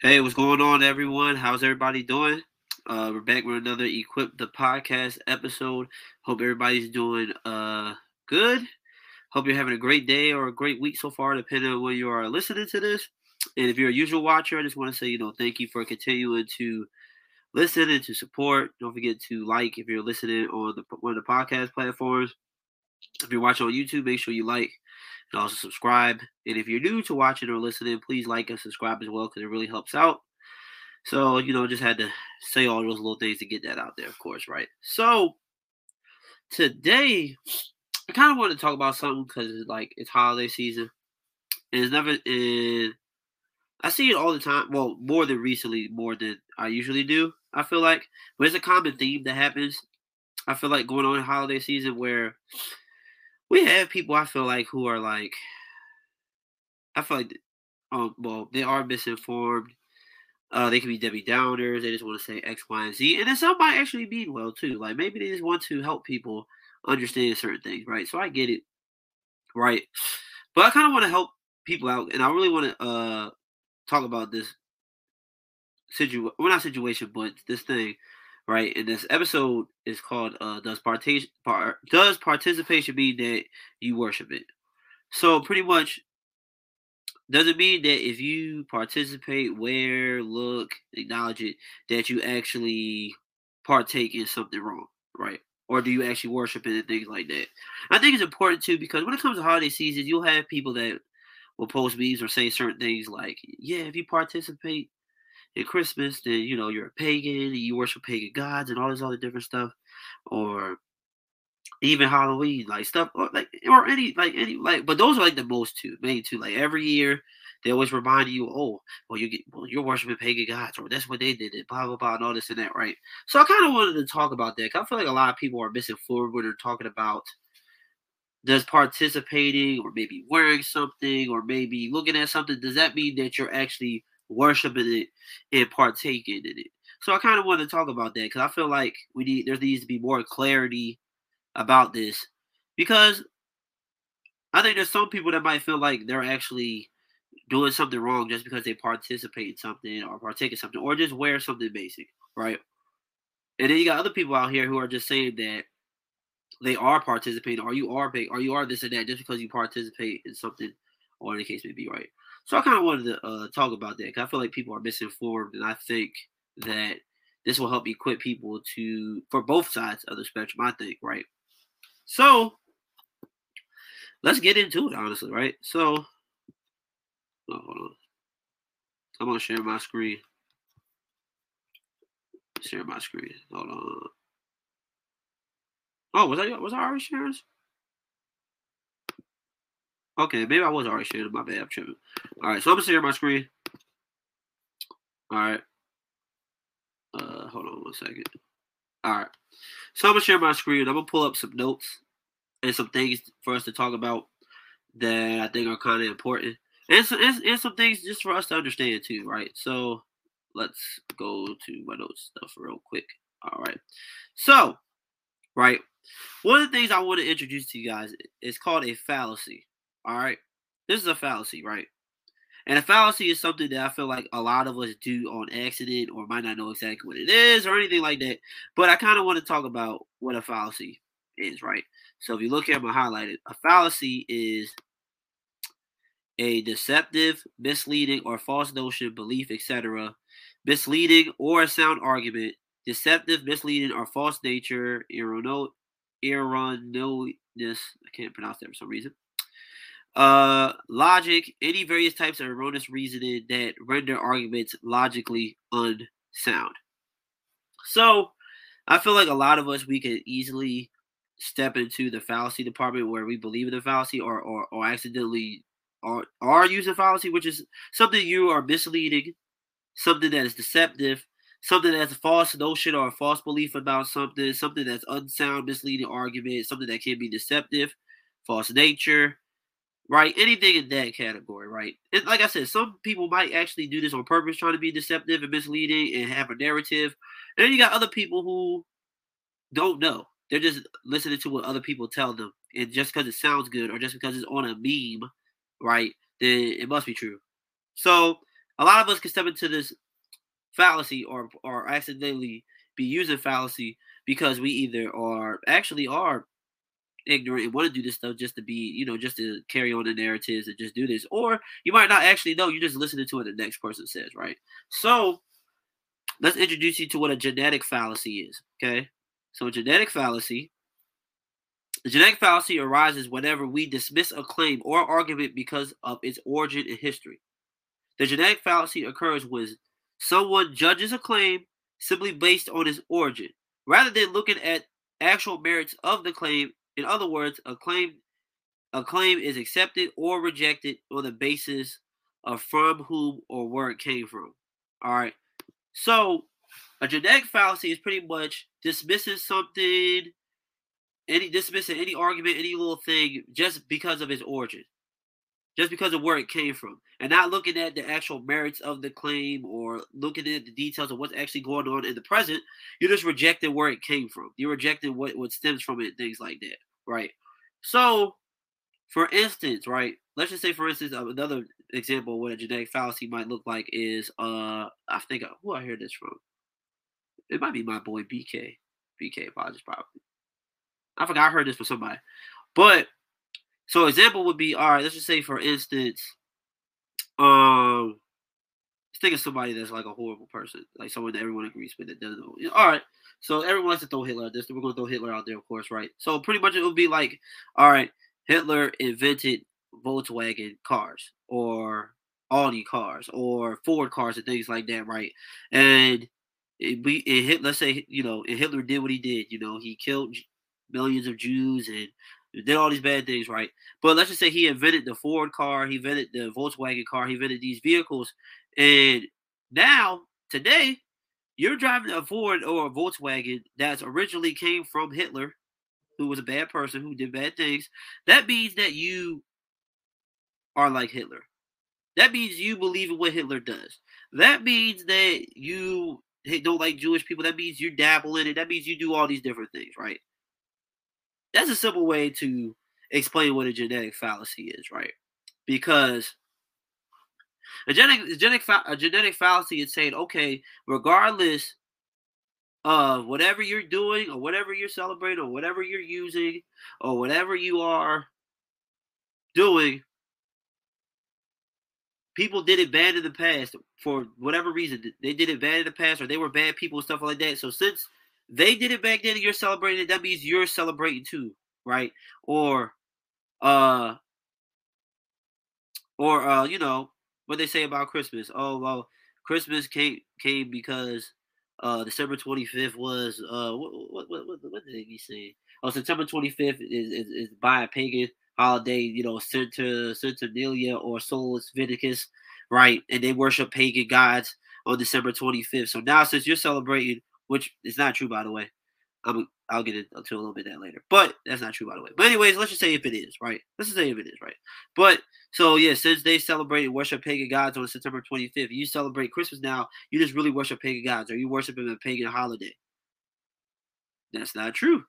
Hey, what's going on, everyone? How's everybody doing? We're back with another Equip the Podcast episode. Hope everybody's doing good. Hope you're having a great day or a great week so far, depending on when you are listening to this. And if you're a usual watcher, I just want to say, thank you for continuing to listen and to support. Don't forget to like if you're listening on one of the podcast platforms. If you're watching on YouTube, make sure you like and also subscribe. And if you're new to watching or listening, please like and subscribe as well, because it really helps out. So, just had to say all those little things to get that out there, of course, right? So, today, I kind of want to talk about something because, it's holiday season. And it's never in... I see it all the time. Well, more than I usually do, I feel like. But it's a common theme that happens, I feel like, going on in holiday season, where... we have people, I feel like, who are they are misinformed. They can be Debbie Downers. They just want to say X, Y, and Z. And then some might actually mean well, too. Maybe they just want to help people understand certain things, right? So I get it, right? But I kind of want to help people out. And I really want to talk about this this thing. Right, and this episode is called Does Participation Mean That You Worship It? So pretty much, does it mean that if you participate, wear, look, acknowledge it, that you actually partake in something wrong, right? Or do you actually worship it and things like that? I think it's important, too, because when it comes to holiday season, you'll have people that will post memes or say certain things like, yeah, if you participate at Christmas, then you're a pagan and you worship pagan gods and all this other different stuff, or even Halloween but those are the most main two. Every year they always remind you, you're worshiping pagan gods, or that's what they did, and blah blah blah, and all this and that, right? So I kind of wanted to talk about that, because I feel like a lot of people are misinformed when they're talking about does participating, or maybe wearing something, or maybe looking at something, does that mean that you're actually worshiping it and partaking in it? So I kind of want to talk about that, because I feel like there needs to be more clarity about this, because I think there's some people that might feel like they're actually doing something wrong just because they participate in something or partake in something or just wear something basic, right? And then you got other people out here who are just saying that they are participating, or you are this and that just because you participate in something, or in the case may be, right? So I kind of wanted to talk about that, because I feel like people are misinformed, and I think that this will help equip people for both sides of the spectrum, I think, right? So let's get into it, honestly, right? So hold on. I'm going to share my screen. Hold on. Oh, was I already sharing? Okay, maybe I was already sharing. My bad, I'm tripping. All right, so I'm going to share my screen. All right. Hold on one second. All right. So I'm going to share my screen. I'm going to pull up some notes and some things for us to talk about that I think are kind of important. And some things just for us to understand, too, right? So let's go to my notes stuff real quick. All right. So, right, one of the things I want to introduce to you guys is called a fallacy. All right, this is a fallacy, right? And a fallacy is something that I feel like a lot of us do on accident, or might not know exactly what it is or anything like that. But I kind of want to talk about what a fallacy is, right? So if you look at my highlighted, a fallacy is a deceptive, misleading, or false notion, belief, etc., misleading or a sound argument, deceptive, misleading, or false nature, erroneousness. I can't pronounce that for some reason. Logic, any various types of erroneous reasoning that render arguments logically unsound. So I feel like a lot of us, we can easily step into the fallacy department, where we believe in the fallacy or accidentally are using fallacy, which is something you are misleading, something that is deceptive, something that's a false notion or a false belief about something, something that's unsound, misleading argument, something that can be deceptive, false nature. Right, anything in that category, right? And like I said, some people might actually do this on purpose, trying to be deceptive and misleading and have a narrative. And then you got other people who don't know. They're just listening to what other people tell them. And just because it sounds good, or just because it's on a meme, right, then it must be true. So a lot of us can step into this fallacy or accidentally be using fallacy because we either are ignorant and want to do this stuff just to be, just to carry on the narratives and just do this. Or you might not actually know. You're just listening to what the next person says, right? So let's introduce you to what a genetic fallacy is, okay? So a genetic fallacy arises whenever we dismiss a claim or argument because of its origin and history. The genetic fallacy occurs when someone judges a claim simply based on its origin, rather than looking at actual merits of the claim. In other words, a claim is accepted or rejected on the basis of from whom or where it came from. All right. So a genetic fallacy is pretty much dismissing any argument, any little thing, just because of its origin, just because of where it came from, and not looking at the actual merits of the claim or looking at the details of what's actually going on in the present. You're just rejecting where it came from. You're rejecting what stems from it, things like that. Right. So, for instance, right, let's just say, for instance, another example of what a genetic fallacy might look like is, I think, who I heard this from? It might be my boy BK. BK apologist, probably. I forgot I heard this from somebody. But, so example would be, all right, let's just say, for instance, let's think of somebody that's like a horrible person, like someone that everyone agrees with that doesn't know. All right. So everyone likes to throw Hitler at this. We're going to throw Hitler out there, of course, right? So pretty much it would be like, all right, Hitler invented Volkswagen cars or Audi cars or Ford cars and things like that, right? And Hitler did what he did. He killed millions of Jews and did all these bad things, right? But let's just say he invented the Ford car, he invented the Volkswagen car, he invented these vehicles. And now, today, you're driving a Ford or a Volkswagen that's originally came from Hitler, who was a bad person, who did bad things. That means that you are like Hitler. That means you believe in what Hitler does. That means that you don't like Jewish people. That means you dabble in it. That means you do all these different things, right? That's a simple way to explain what a genetic fallacy is, right? Because a genetic fallacy is saying, okay, regardless of whatever you're doing or whatever you're celebrating or whatever you're using or whatever you are doing, people did it bad in the past for whatever reason. They did it bad in the past, or they were bad people and stuff like that. So since they did it back then and you're celebrating it, that means you're celebrating too, right? Or what they say about Christmas. Oh, well, Christmas came because December 25th was what did he say? Oh, September 25th is by a pagan holiday, Saturnalia or Sol Invictus, right? And they worship pagan gods on December 25th. So now, since you're celebrating, which is not true, by the way. I'll get into a little bit of that later. But that's not true, by the way. But anyways, let's just say if it is, right? But, so, yeah, since they celebrate and worship pagan gods on September 25th, you celebrate Christmas now, you just really worship pagan gods, or you worship a pagan holiday. That's not true.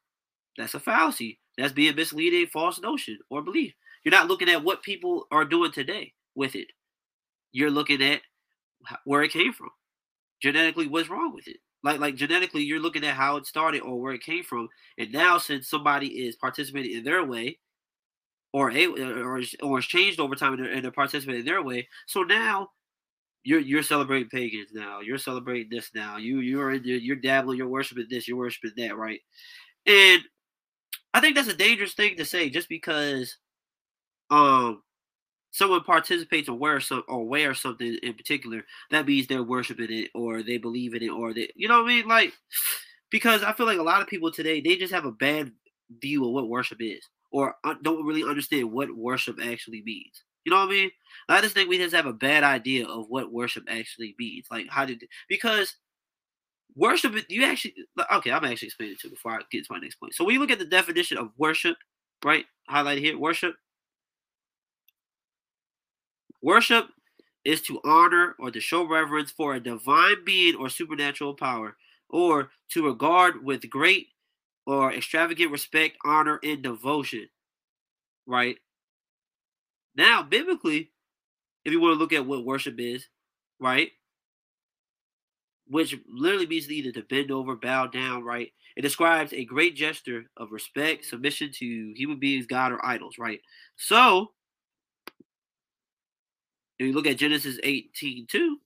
That's a fallacy. That's being misleading, false notion, or belief. You're not looking at what people are doing today with it. You're looking at where it came from. Genetically, what's wrong with it? Like genetically, you're looking at how it started or where it came from, and now since somebody is participating in their way, or it's changed over time and they're participating in their way, so now you're celebrating pagans now, you're celebrating this now, you're dabbling, you're worshiping this, you're worshiping that, right? And I think that's a dangerous thing to say, just because someone participates or wears something in particular, that means they're worshiping it or they believe in it or they, what I mean? Like, because I feel like a lot of people today, they just have a bad view of what worship is or don't really understand what worship actually means. You know what I mean? I just think we just have a bad idea of what worship actually means. Like, because worship, I'm actually explaining it to you before I get to my next point. So when you look at the definition of worship, right? Highlighted here, worship. Worship is to honor or to show reverence for a divine being or supernatural power, or to regard with great or extravagant respect, honor, and devotion, right? Now, biblically, if you want to look at what worship is, right? Which literally means either to bend over, bow down, right? It describes a great gesture of respect, submission to human beings, God, or idols, right? So, if you look at Genesis 18:2,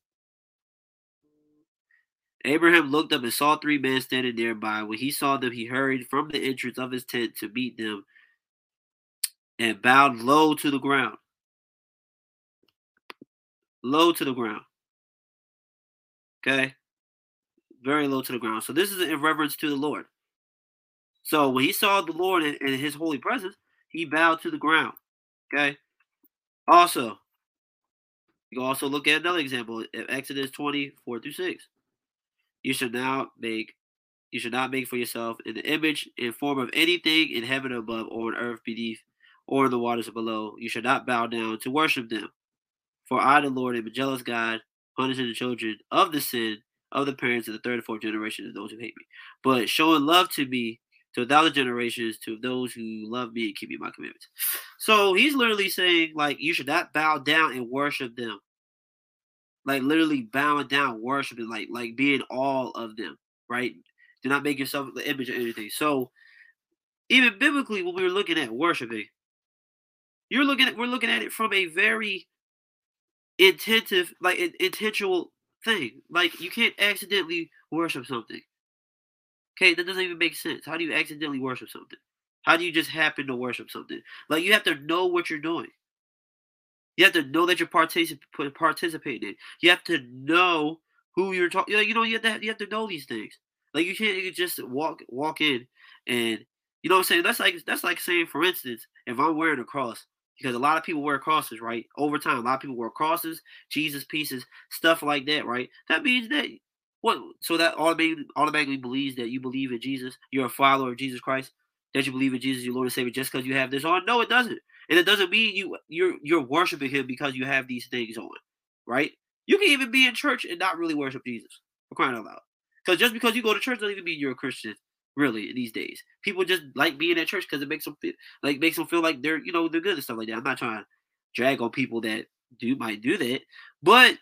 Abraham looked up and saw three men standing nearby. When he saw them, he hurried from the entrance of his tent to meet them and bowed low to the ground. Low to the ground. Okay? Very low to the ground. So this is in reverence to the Lord. So when he saw the Lord in his holy presence, he bowed to the ground. Okay? Also, you can also look at another example, Exodus 20:4-6. You should not make for yourself in the image and form of anything in heaven above or on earth beneath or in the waters below. You should not bow down to worship them. For I, the Lord, am a jealous God, punishing the children of the sin of the parents of the third and fourth generation of those who hate me, but showing love to me to a thousand generations to those who love me and keep me my commandments. So he's literally saying, like, you should not bow down and worship them. Like, literally bowing down, worshiping, like being all of them, right? Do not make yourself the image of anything. So, even biblically, when we were looking at worshiping, we're looking at it from a very intentional thing. Like, you can't accidentally worship something. Okay, that doesn't even make sense. How do you accidentally worship something? How do you just happen to worship something? Like, you have to know what you're doing. You have to know that you're participating in. You have to know who you're talking. You know, you have to know these things. Like, you can't just walk in, and you know what I'm saying. That's like saying, for instance, if I'm wearing a cross, because a lot of people wear crosses, right? Over time, a lot of people wear crosses, Jesus pieces, stuff like that, right? That means that what? So that automatically believes that you believe in Jesus. You're a follower of Jesus Christ. That you believe in Jesus, your Lord and Savior, just because you have this on? No, it doesn't. And it doesn't mean you're worshiping him because you have these things on, right? You can even be in church and not really worship Jesus, for crying out loud. Because just because you go to church doesn't even mean you're a Christian, really, in these days. People just like being at church because it makes them feel like they're, you know, they're good and stuff like that. I'm not trying to drag on people that might do that. But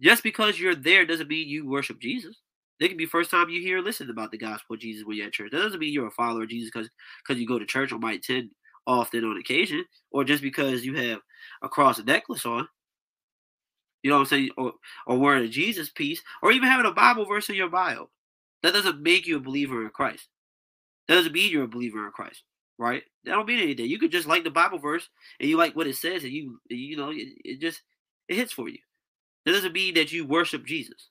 just because you're there doesn't mean you worship Jesus. It can be first time you hear and listen about the gospel of Jesus when you're at church. That doesn't mean you're a follower of Jesus because you go to church or might attend often on occasion, or just because you have a cross necklace on, you know what I'm saying, or wearing a Jesus piece, or even having a Bible verse in your bio. That doesn't make you a believer in Christ. That doesn't mean you're a believer in Christ, right? That don't mean anything. You could just like the Bible verse, and you like what it says, and you know, it hits for you. That doesn't mean that you worship Jesus,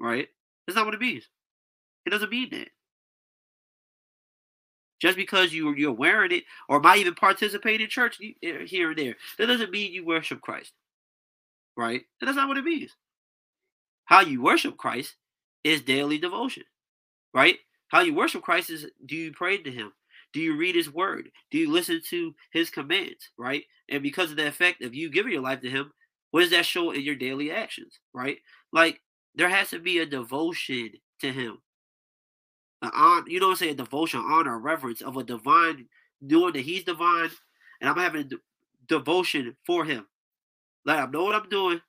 right? That's not what it means. It doesn't mean that. Just because you're wearing it or might even participate in church here and there, that doesn't mean you worship Christ, right? And that's not what it means. How you worship Christ is daily devotion, right? How you worship Christ is, do you pray to him? Do you read his word? Do you listen to his commands, right? And because of the effect of you giving your life to him, what does that show in your daily actions, right? Like, there has to be a devotion to him. You know what I'm saying? Devotion, honor, reverence of a divine, knowing that he's divine, and I'm having a devotion for him. Like, I know what I'm doing,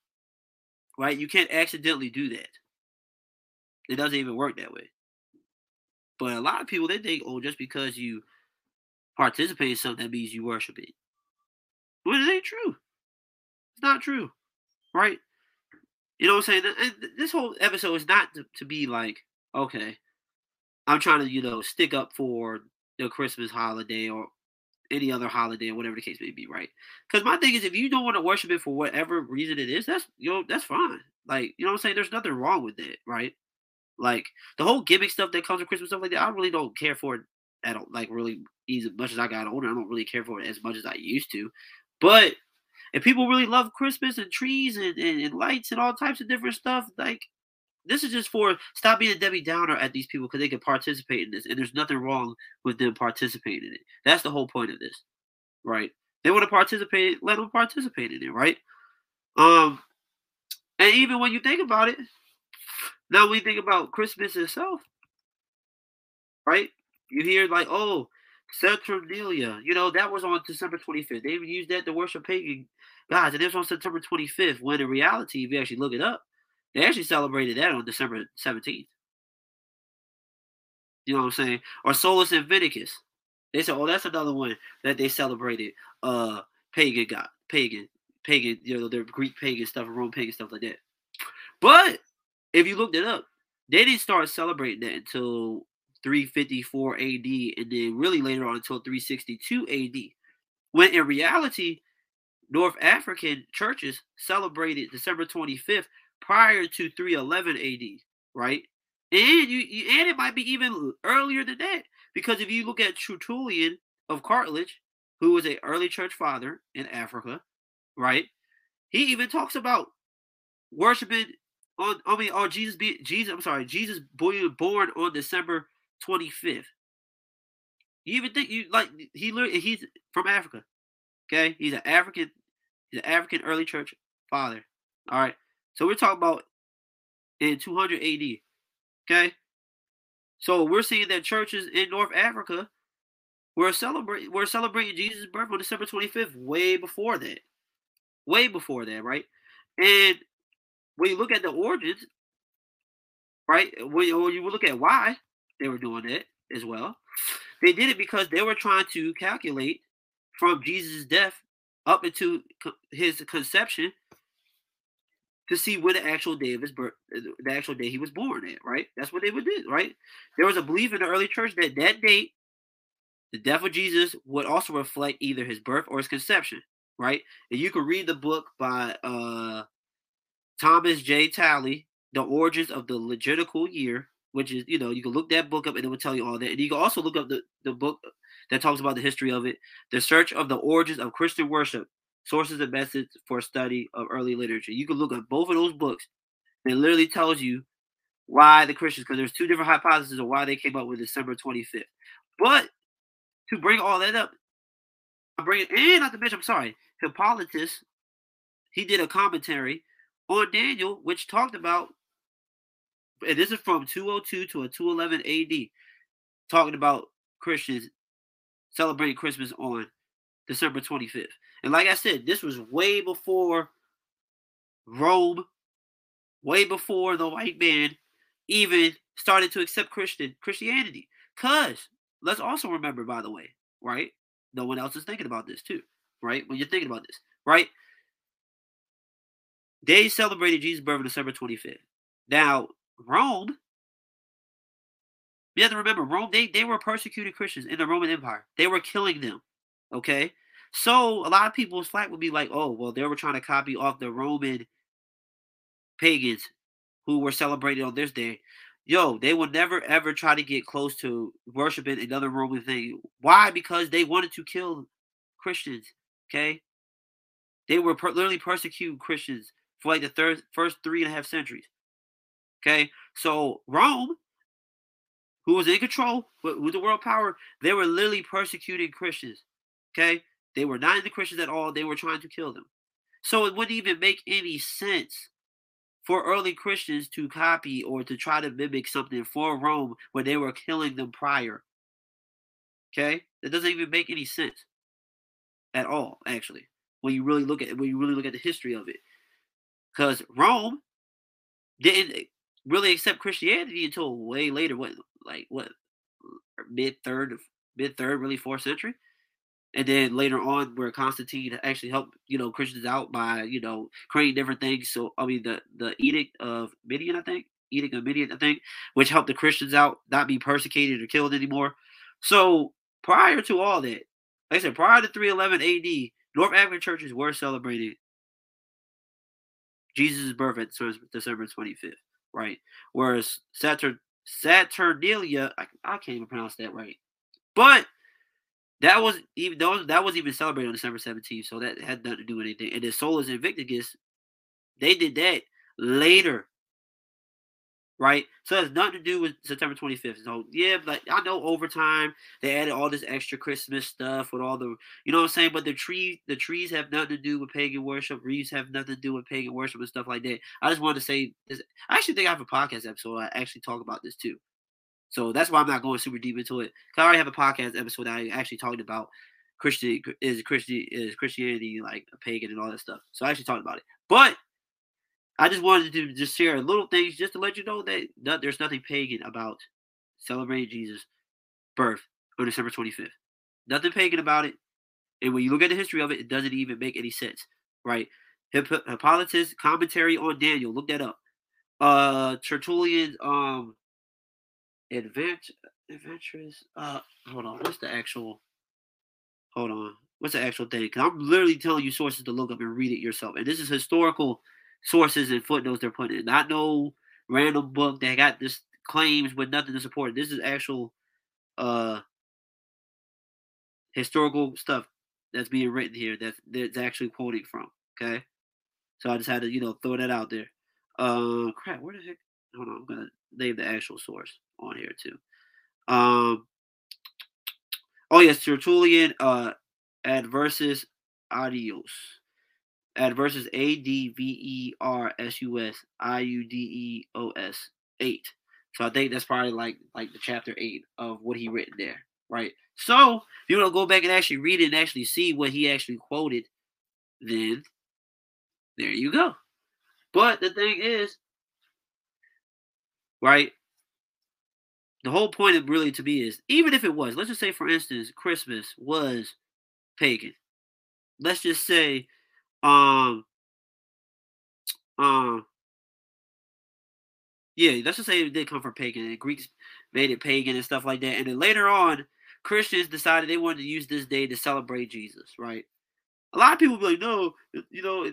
right? You can't accidentally do that. It doesn't even work that way. But a lot of people, they think, oh, just because you participate in something, that means you worship it. Well, it ain't true. It's not true, right? You know what I'm saying? This whole episode is not to be like, okay, I'm trying to, you know, stick up for the Christmas holiday or any other holiday or whatever the case may be, right? Because my thing is, if you don't want to worship it for whatever reason it is, that's fine. Like, you know what I'm saying? There's nothing wrong with it, right? Like, the whole gimmick stuff that comes with Christmas, stuff like that, I really don't care for it at all. Like, really, as much as I got older, I don't really care for it as much as I used to. But if people really love Christmas and trees and lights and all types of different stuff, like, this is just for stop being a Debbie Downer at these people because they can participate in this, and there's nothing wrong with them participating in it. That's the whole point of this, right? They want to participate, let them participate in it, right? And even when you think about it, now we think about Christmas itself, right? You hear like, oh, Saturnalia, you know, that was on December 25th. They used that to worship pagan gods, and it was on September 25th, when in reality, if you actually look it up, they actually celebrated that on December 17th. You know what I'm saying? Or Sol Invictus. They said, oh, that's another one that they celebrated pagan god, pagan, you know, their Greek pagan stuff, Roman pagan stuff like that. But if you looked it up, they didn't start celebrating that until 354 AD, and then really later on until 362 AD, when in reality, North African churches celebrated December 25th prior to 311 AD, right? And and it might be even earlier than that, because if you look at Tertullian of Carthage, who was an early church father in Africa, right? He even talks about worshiping Jesus being born on December 25th. You even think he's from Africa, okay? He's an African early church father. All right, so we're talking about in 200 AD, okay? So we're seeing that churches in North Africa were celebrating Jesus' birth on December 25th way before that, right? And when you look at the origins, right? When you look at why they were doing it as well. They did it because they were trying to calculate from Jesus' death up into his conception to see when the actual day of his birth, the actual day he was born at, right? That's what they would do, right? There was a belief in the early church that that date, the death of Jesus, would also reflect either his birth or his conception, right? And you can read the book by Thomas J. Talley, The Origins of the Liturgical Year, which is, you know, you can look that book up and it will tell you all that. And you can also look up the book that talks about the history of it, The Search of the Origins of Christian Worship, Sources and Methods for Study of Early Literature. You can look up both of those books, and it literally tells you why the Christians, because there's two different hypotheses of why they came up with December 25th. But to bring all that up, Hippolytus, he did a commentary on Daniel, which talked about, and this is from 202 to 211 AD, talking about Christians celebrating Christmas on December 25th. And like I said, this was way before Rome, way before the white man even started to accept Christianity. Because let's also remember, by the way, right? No one else is thinking about this too, right? When you're thinking about this, right? They celebrated Jesus' birth on December 25th. Now, Rome, you have to remember, Rome, they were persecuting Christians in the Roman Empire. They were killing them, okay? So a lot of people's flack would be like, oh, well, they were trying to copy off the Roman pagans who were celebrated on this day. Yo, they would never, ever try to get close to worshiping another Roman thing. Why? Because they wanted to kill Christians, okay? They were literally persecuting Christians for like the first 3.5 centuries. Okay, so Rome, who was in control with the world power, they were literally persecuting Christians, okay? They were not into Christians at all. They were trying to kill them. So it wouldn't even make any sense for early Christians to copy or to try to mimic something for Rome when they were killing them prior, okay? It doesn't even make any sense at all, actually, when you really look at the history of it. Because Rome didn't really accept Christianity until way later, mid-third, really 4th century. And then later on, where Constantine actually helped, you know, Christians out by, you know, creating different things. So, I mean, the Edict of Milan, which helped the Christians out not be persecuted or killed anymore. So, prior to all that, like I said, prior to 311 AD, North African churches were celebrating Jesus' birth at December 25th, right? Whereas Saturnalia, I can't even pronounce that right, but that was even celebrated on December 17th, so that had nothing to do with anything. And then Solus Invictus, they did that later, right? So it has nothing to do with September 25th. So yeah, like I know over time they added all this extra Christmas stuff with all the, you know what I'm saying? But the trees have nothing to do with pagan worship. Wreaths have nothing to do with pagan worship and stuff like that. I just wanted to say this. I actually think I have a podcast episode where I actually talk about this too. So that's why I'm not going super deep into it. I already have a podcast episode that I actually talked about Christianity like a pagan and all that stuff. So I actually talked about it. But I just wanted to just share little things just to let you know that there's nothing pagan about celebrating Jesus' birth on December 25th. Nothing pagan about it. And when you look at the history of it, it doesn't even make any sense, right? Hippolytus, commentary on Daniel. Look that up. Tertullian, Adventurous. Hold on. What's the actual thing? Because I'm literally telling you sources to look up and read it yourself. And this is historical sources and footnotes they're putting in. Not no random book that got this claims with nothing to support it. This is actual historical stuff that's being written here that's actually quoting from. Okay? So I just had to, throw that out there. Where the heck? Hold on. I'm going to name the actual source on here, too. Tertullian, Adversus Iudaeos. Adversus, A-D-V-E-R-S-U-S, I-U-D-E-O-S, 8. So I think that's probably like the chapter 8 of what he written there, right? So if you want to go back and actually read it and actually see what he actually quoted, then there you go. But the thing is, right, the whole point of really to me is, even if it was, let's just say, for instance, Christmas was pagan. Let's just say let's just say it did come from pagan and Greeks made it pagan and stuff like that. And then later on, Christians decided they wanted to use this day to celebrate Jesus, right? A lot of people be like, no,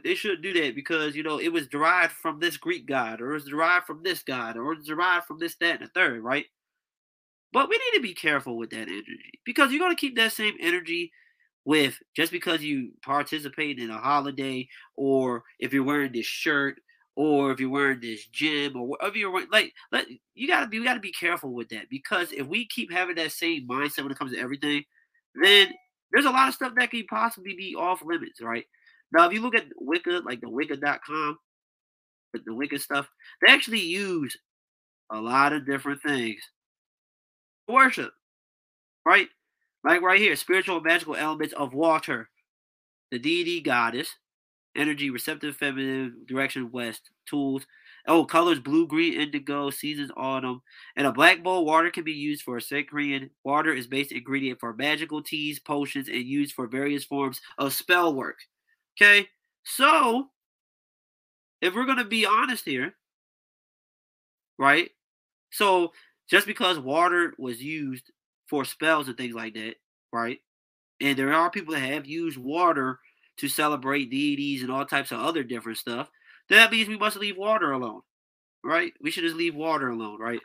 they shouldn't do that because, it was derived from this Greek god or it was derived from this god or it was derived from this, that, and the third, right? But we need to be careful with that energy because you're going to keep that same energy with just because you participate in a holiday or if you're wearing this shirt or if you're wearing this gym or whatever you're wearing. We got to be careful with that because if we keep having that same mindset when it comes to everything, then there's a lot of stuff that can possibly be off limits, right? Now, if you look at Wicca, like the Wicca.com, the Wicca stuff, they actually use a lot of different things for worship, right? Like right here, spiritual and magical elements of water, the deity goddess, energy, receptive, feminine, direction, west, tools. Colors, blue, green, indigo, seasons, autumn. And a black bowl water can be used for a Sanskrit. Water is basic ingredient for magical teas, potions, and used for various forms of spell work. Okay? So, if we're going to be honest here, right? So, just because water was used for spells and things like that, right? And there are people that have used water to celebrate deities and all types of other different stuff. That means we must leave water alone, right? We should just leave water alone, right?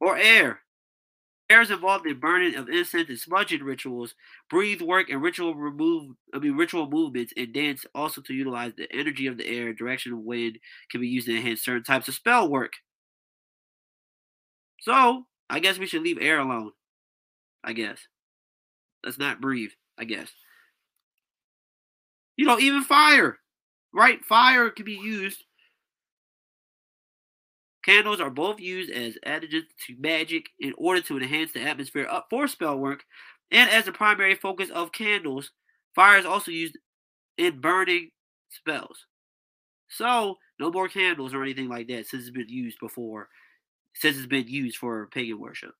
Or air. Air is involved in burning of incense and smudging rituals, breathe work, and ritual movements, and dance also to utilize the energy of the air. Direction of wind can be used to enhance certain types of spell work. So, I guess we should leave air alone, I guess. Let's not breathe, I guess. Even fire. Right, fire can be used. Candles are both used as adjunct to magic in order to enhance the atmosphere for spell work, and as the primary focus of candles, fire is also used in burning spells. So, no more candles or anything like that since it's been used for pagan worship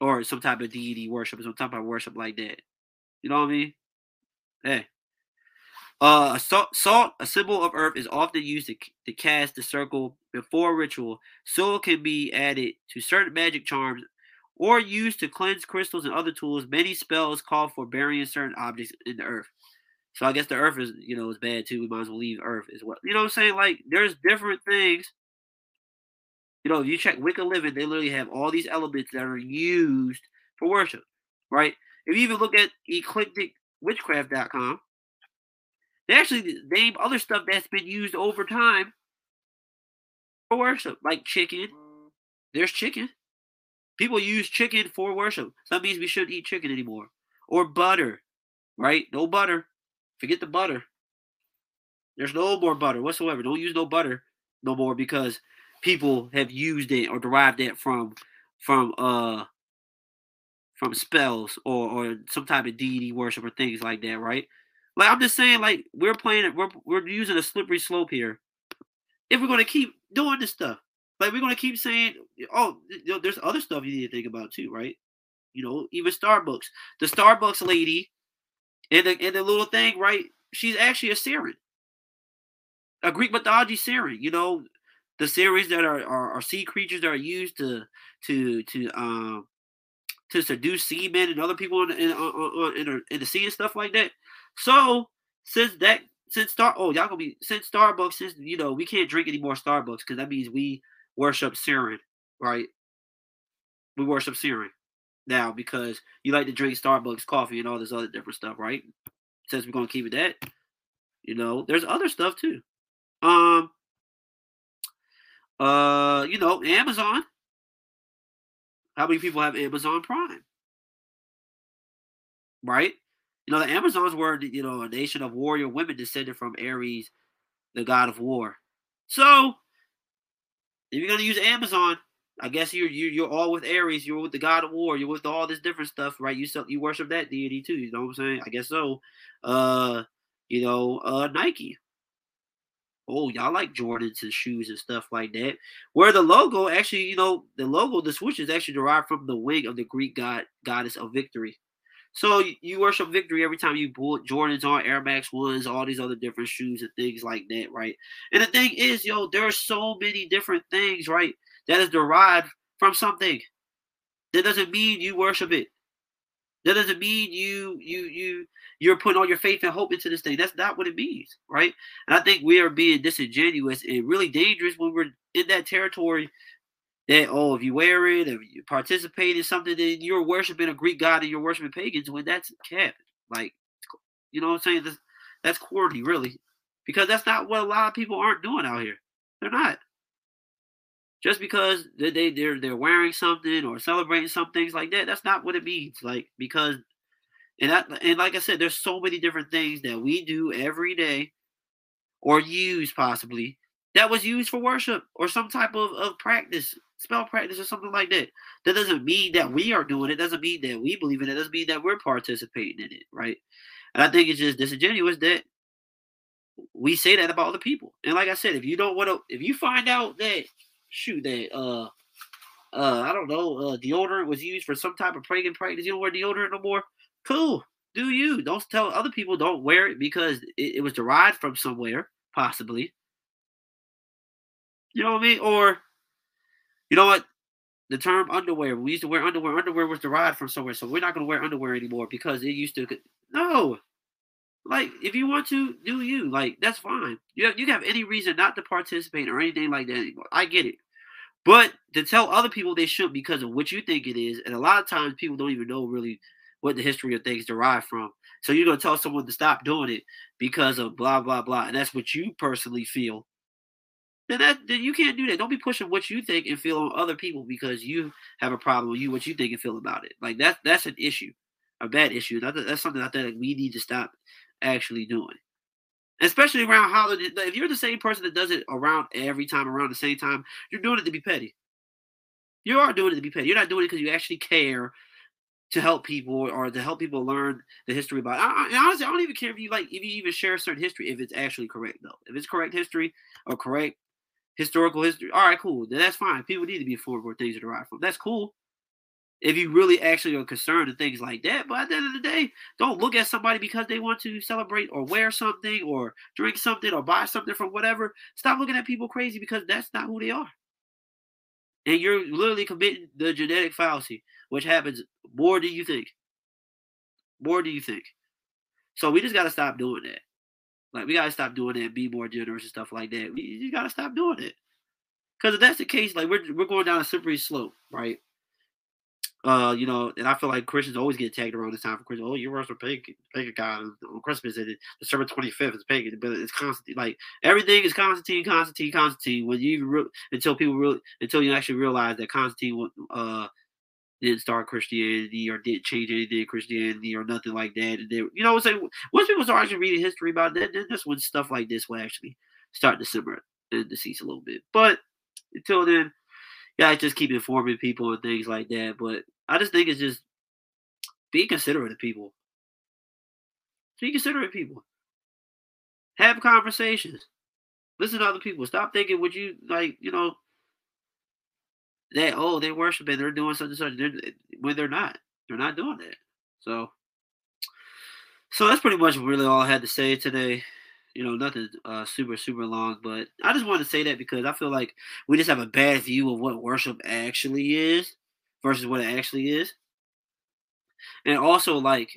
or some type of deity worship or some type of worship like that. You know what I mean? Hey. Salt, a symbol of earth, is often used to cast the circle before ritual. Salt can be added to certain magic charms or used to cleanse crystals and other tools. Many spells call for burying certain objects in the earth. So I guess the earth is, is bad too. We might as well leave earth as well. You know what I'm saying? Like, there's different things. If you check Wicca Living, they literally have all these elements that are used for worship, right? If you even look at eclipticwitchcraft.com, they actually name other stuff that's been used over time for worship, like chicken. There's chicken. People use chicken for worship. So that means we shouldn't eat chicken anymore. Or butter, right? No butter. Forget the butter. There's no more butter whatsoever. Don't use no butter no more because people have used it or derived that from from spells or some type of deity worship or things like that, right? Like, I'm just saying, like, we're using a slippery slope here. If we're going to keep doing this stuff, like, we're going to keep saying, oh, there's other stuff you need to think about too, right? You know, even Starbucks. The Starbucks lady and the little thing, right? She's actually a siren, a Greek mythology siren. You know, the sirens that are sea creatures that are used to seduce seamen and other people in the sea and stuff like that. So since Starbucks, since, you know, we can't drink any more Starbucks because that means we worship Siren, right? We worship Siren now because you like to drink Starbucks coffee and all this other different stuff, right? Since we're gonna keep it that, you know, there's other stuff too. You know, Amazon. How many people have Amazon Prime? Right? You know, the Amazons were, you know, a nation of warrior women descended from Ares, the god of war. So, if you're going to use Amazon, I guess you're all with Ares. You're with the god of war. You're with all this different stuff, right? You worship that deity too. You know what I'm saying? I guess so. You know, Nike. Oh, y'all like Jordans and shoes and stuff like that. Where the logo actually, you know, the swoosh is actually derived from the wing of the Greek goddess of victory. So you worship victory every time you put Jordans on, Air Max Ones, all these other different shoes and things like that, right? And the thing is, yo, there are so many different things, right, that is derived from something. That doesn't mean you worship it. That doesn't mean you're putting all your faith and hope into this thing. That's not what it means, right? And I think we are being disingenuous and really dangerous when we're in that territory that, oh, if you wear it, if you participate in something, then you're worshiping a Greek god and you're worshiping pagans when that's cap. Like, you know what I'm saying? That's corny, really, because that's not what a lot of people aren't doing out here. They're not. Just because they're wearing something or celebrating some things like that, that's not what it means. Like, because, and like I said, there's so many different things that we do every day or use possibly that was used for worship or some type of practice, spell practice or something like that. That doesn't mean that we are doing it. Doesn't mean that we believe in it. Doesn't mean that we're participating in it, right? And I think it's just disingenuous that we say that about other people. And like I said, if you find out that, shoot, that I don't know, deodorant was used for some type of pagan practice, you don't wear deodorant no more, cool, do you. Don't tell other people don't wear it because it was derived from somewhere, possibly. You know what I mean? Or, you know what, the term underwear, we used to wear underwear was derived from somewhere, so we're not going to wear underwear anymore because it used to, no. Like, if you want to, do you. Like, that's fine. You have any reason not to participate or anything like that anymore. I get it. But to tell other people they should because of what you think it is, and a lot of times people don't even know really what the history of things derive from. So you're going to tell someone to stop doing it because of blah, blah, blah, and that's what you personally feel. Then you can't do that. Don't be pushing what you think and feel on other people because you have a problem with what you think and feel about it. Like, that's an issue, a bad issue. That's something I think we need to stop actually doing, especially around holidays. If you're the same person that does it around the same time, you're doing it to be petty. You are doing it to be petty. You're not doing it because you actually care to help people or to help people learn the history about it. Honestly, I don't even care if you even share certain history if it's actually correct though. If it's correct history or correct historical history, all right, cool. Then that's fine. People need to be informed where things are derived from. That's cool. If you really actually are concerned and things like that. But at the end of the day, don't look at somebody because they want to celebrate or wear something or drink something or buy something from whatever. Stop looking at people crazy because that's not who they are. And you're literally committing the genetic fallacy, which happens more than you think. More than you think. So we just got to stop doing that. Like, we got to stop doing that and be more generous and stuff like that. You got to stop doing it. Because if that's the case, like, we're going down a slippery slope, right? You know, and I feel like Christians always get tagged around this time for Christians. Oh, you worship pagan god on Christmas, and December 25th is pagan, but it's Constantine. Like, everything is Constantine. When you until you actually realize that Constantine didn't start Christianity or didn't change anything in Christianity or nothing like that. And then, you know, it's like once people start actually reading history about that, then that's when stuff like this will actually start to simmer and to cease a little bit. But until then, guys just keep informing people and things like that. But I just think it's just being considerate of people. Be considerate of people. Have conversations. Listen to other people. Stop thinking what you, like, you know, that, oh, they worship and they're doing such and such. When they're not. They're not doing that. So that's pretty much really all I had to say today. You know, nothing super, super long, but I just wanted to say that because I feel like we just have a bad view of what worship actually is versus what it actually is. And also, like,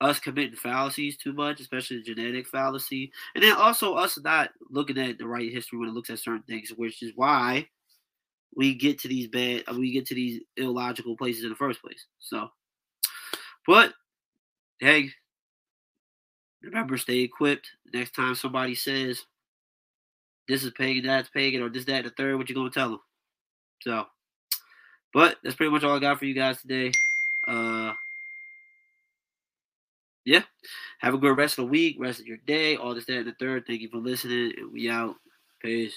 us committing fallacies too much, especially the genetic fallacy. And then also us not looking at the right history when it looks at certain things, which is why we get to these these illogical places in the first place. So, but, hey, remember, stay equipped. Next time somebody says, this is pagan, that's pagan, or this, that, and the third, what you going to tell them? So, but that's pretty much all I got for you guys today. Yeah, have a good rest of the week, rest of your day, all this, that, and the third. Thank you for listening. We out. Peace.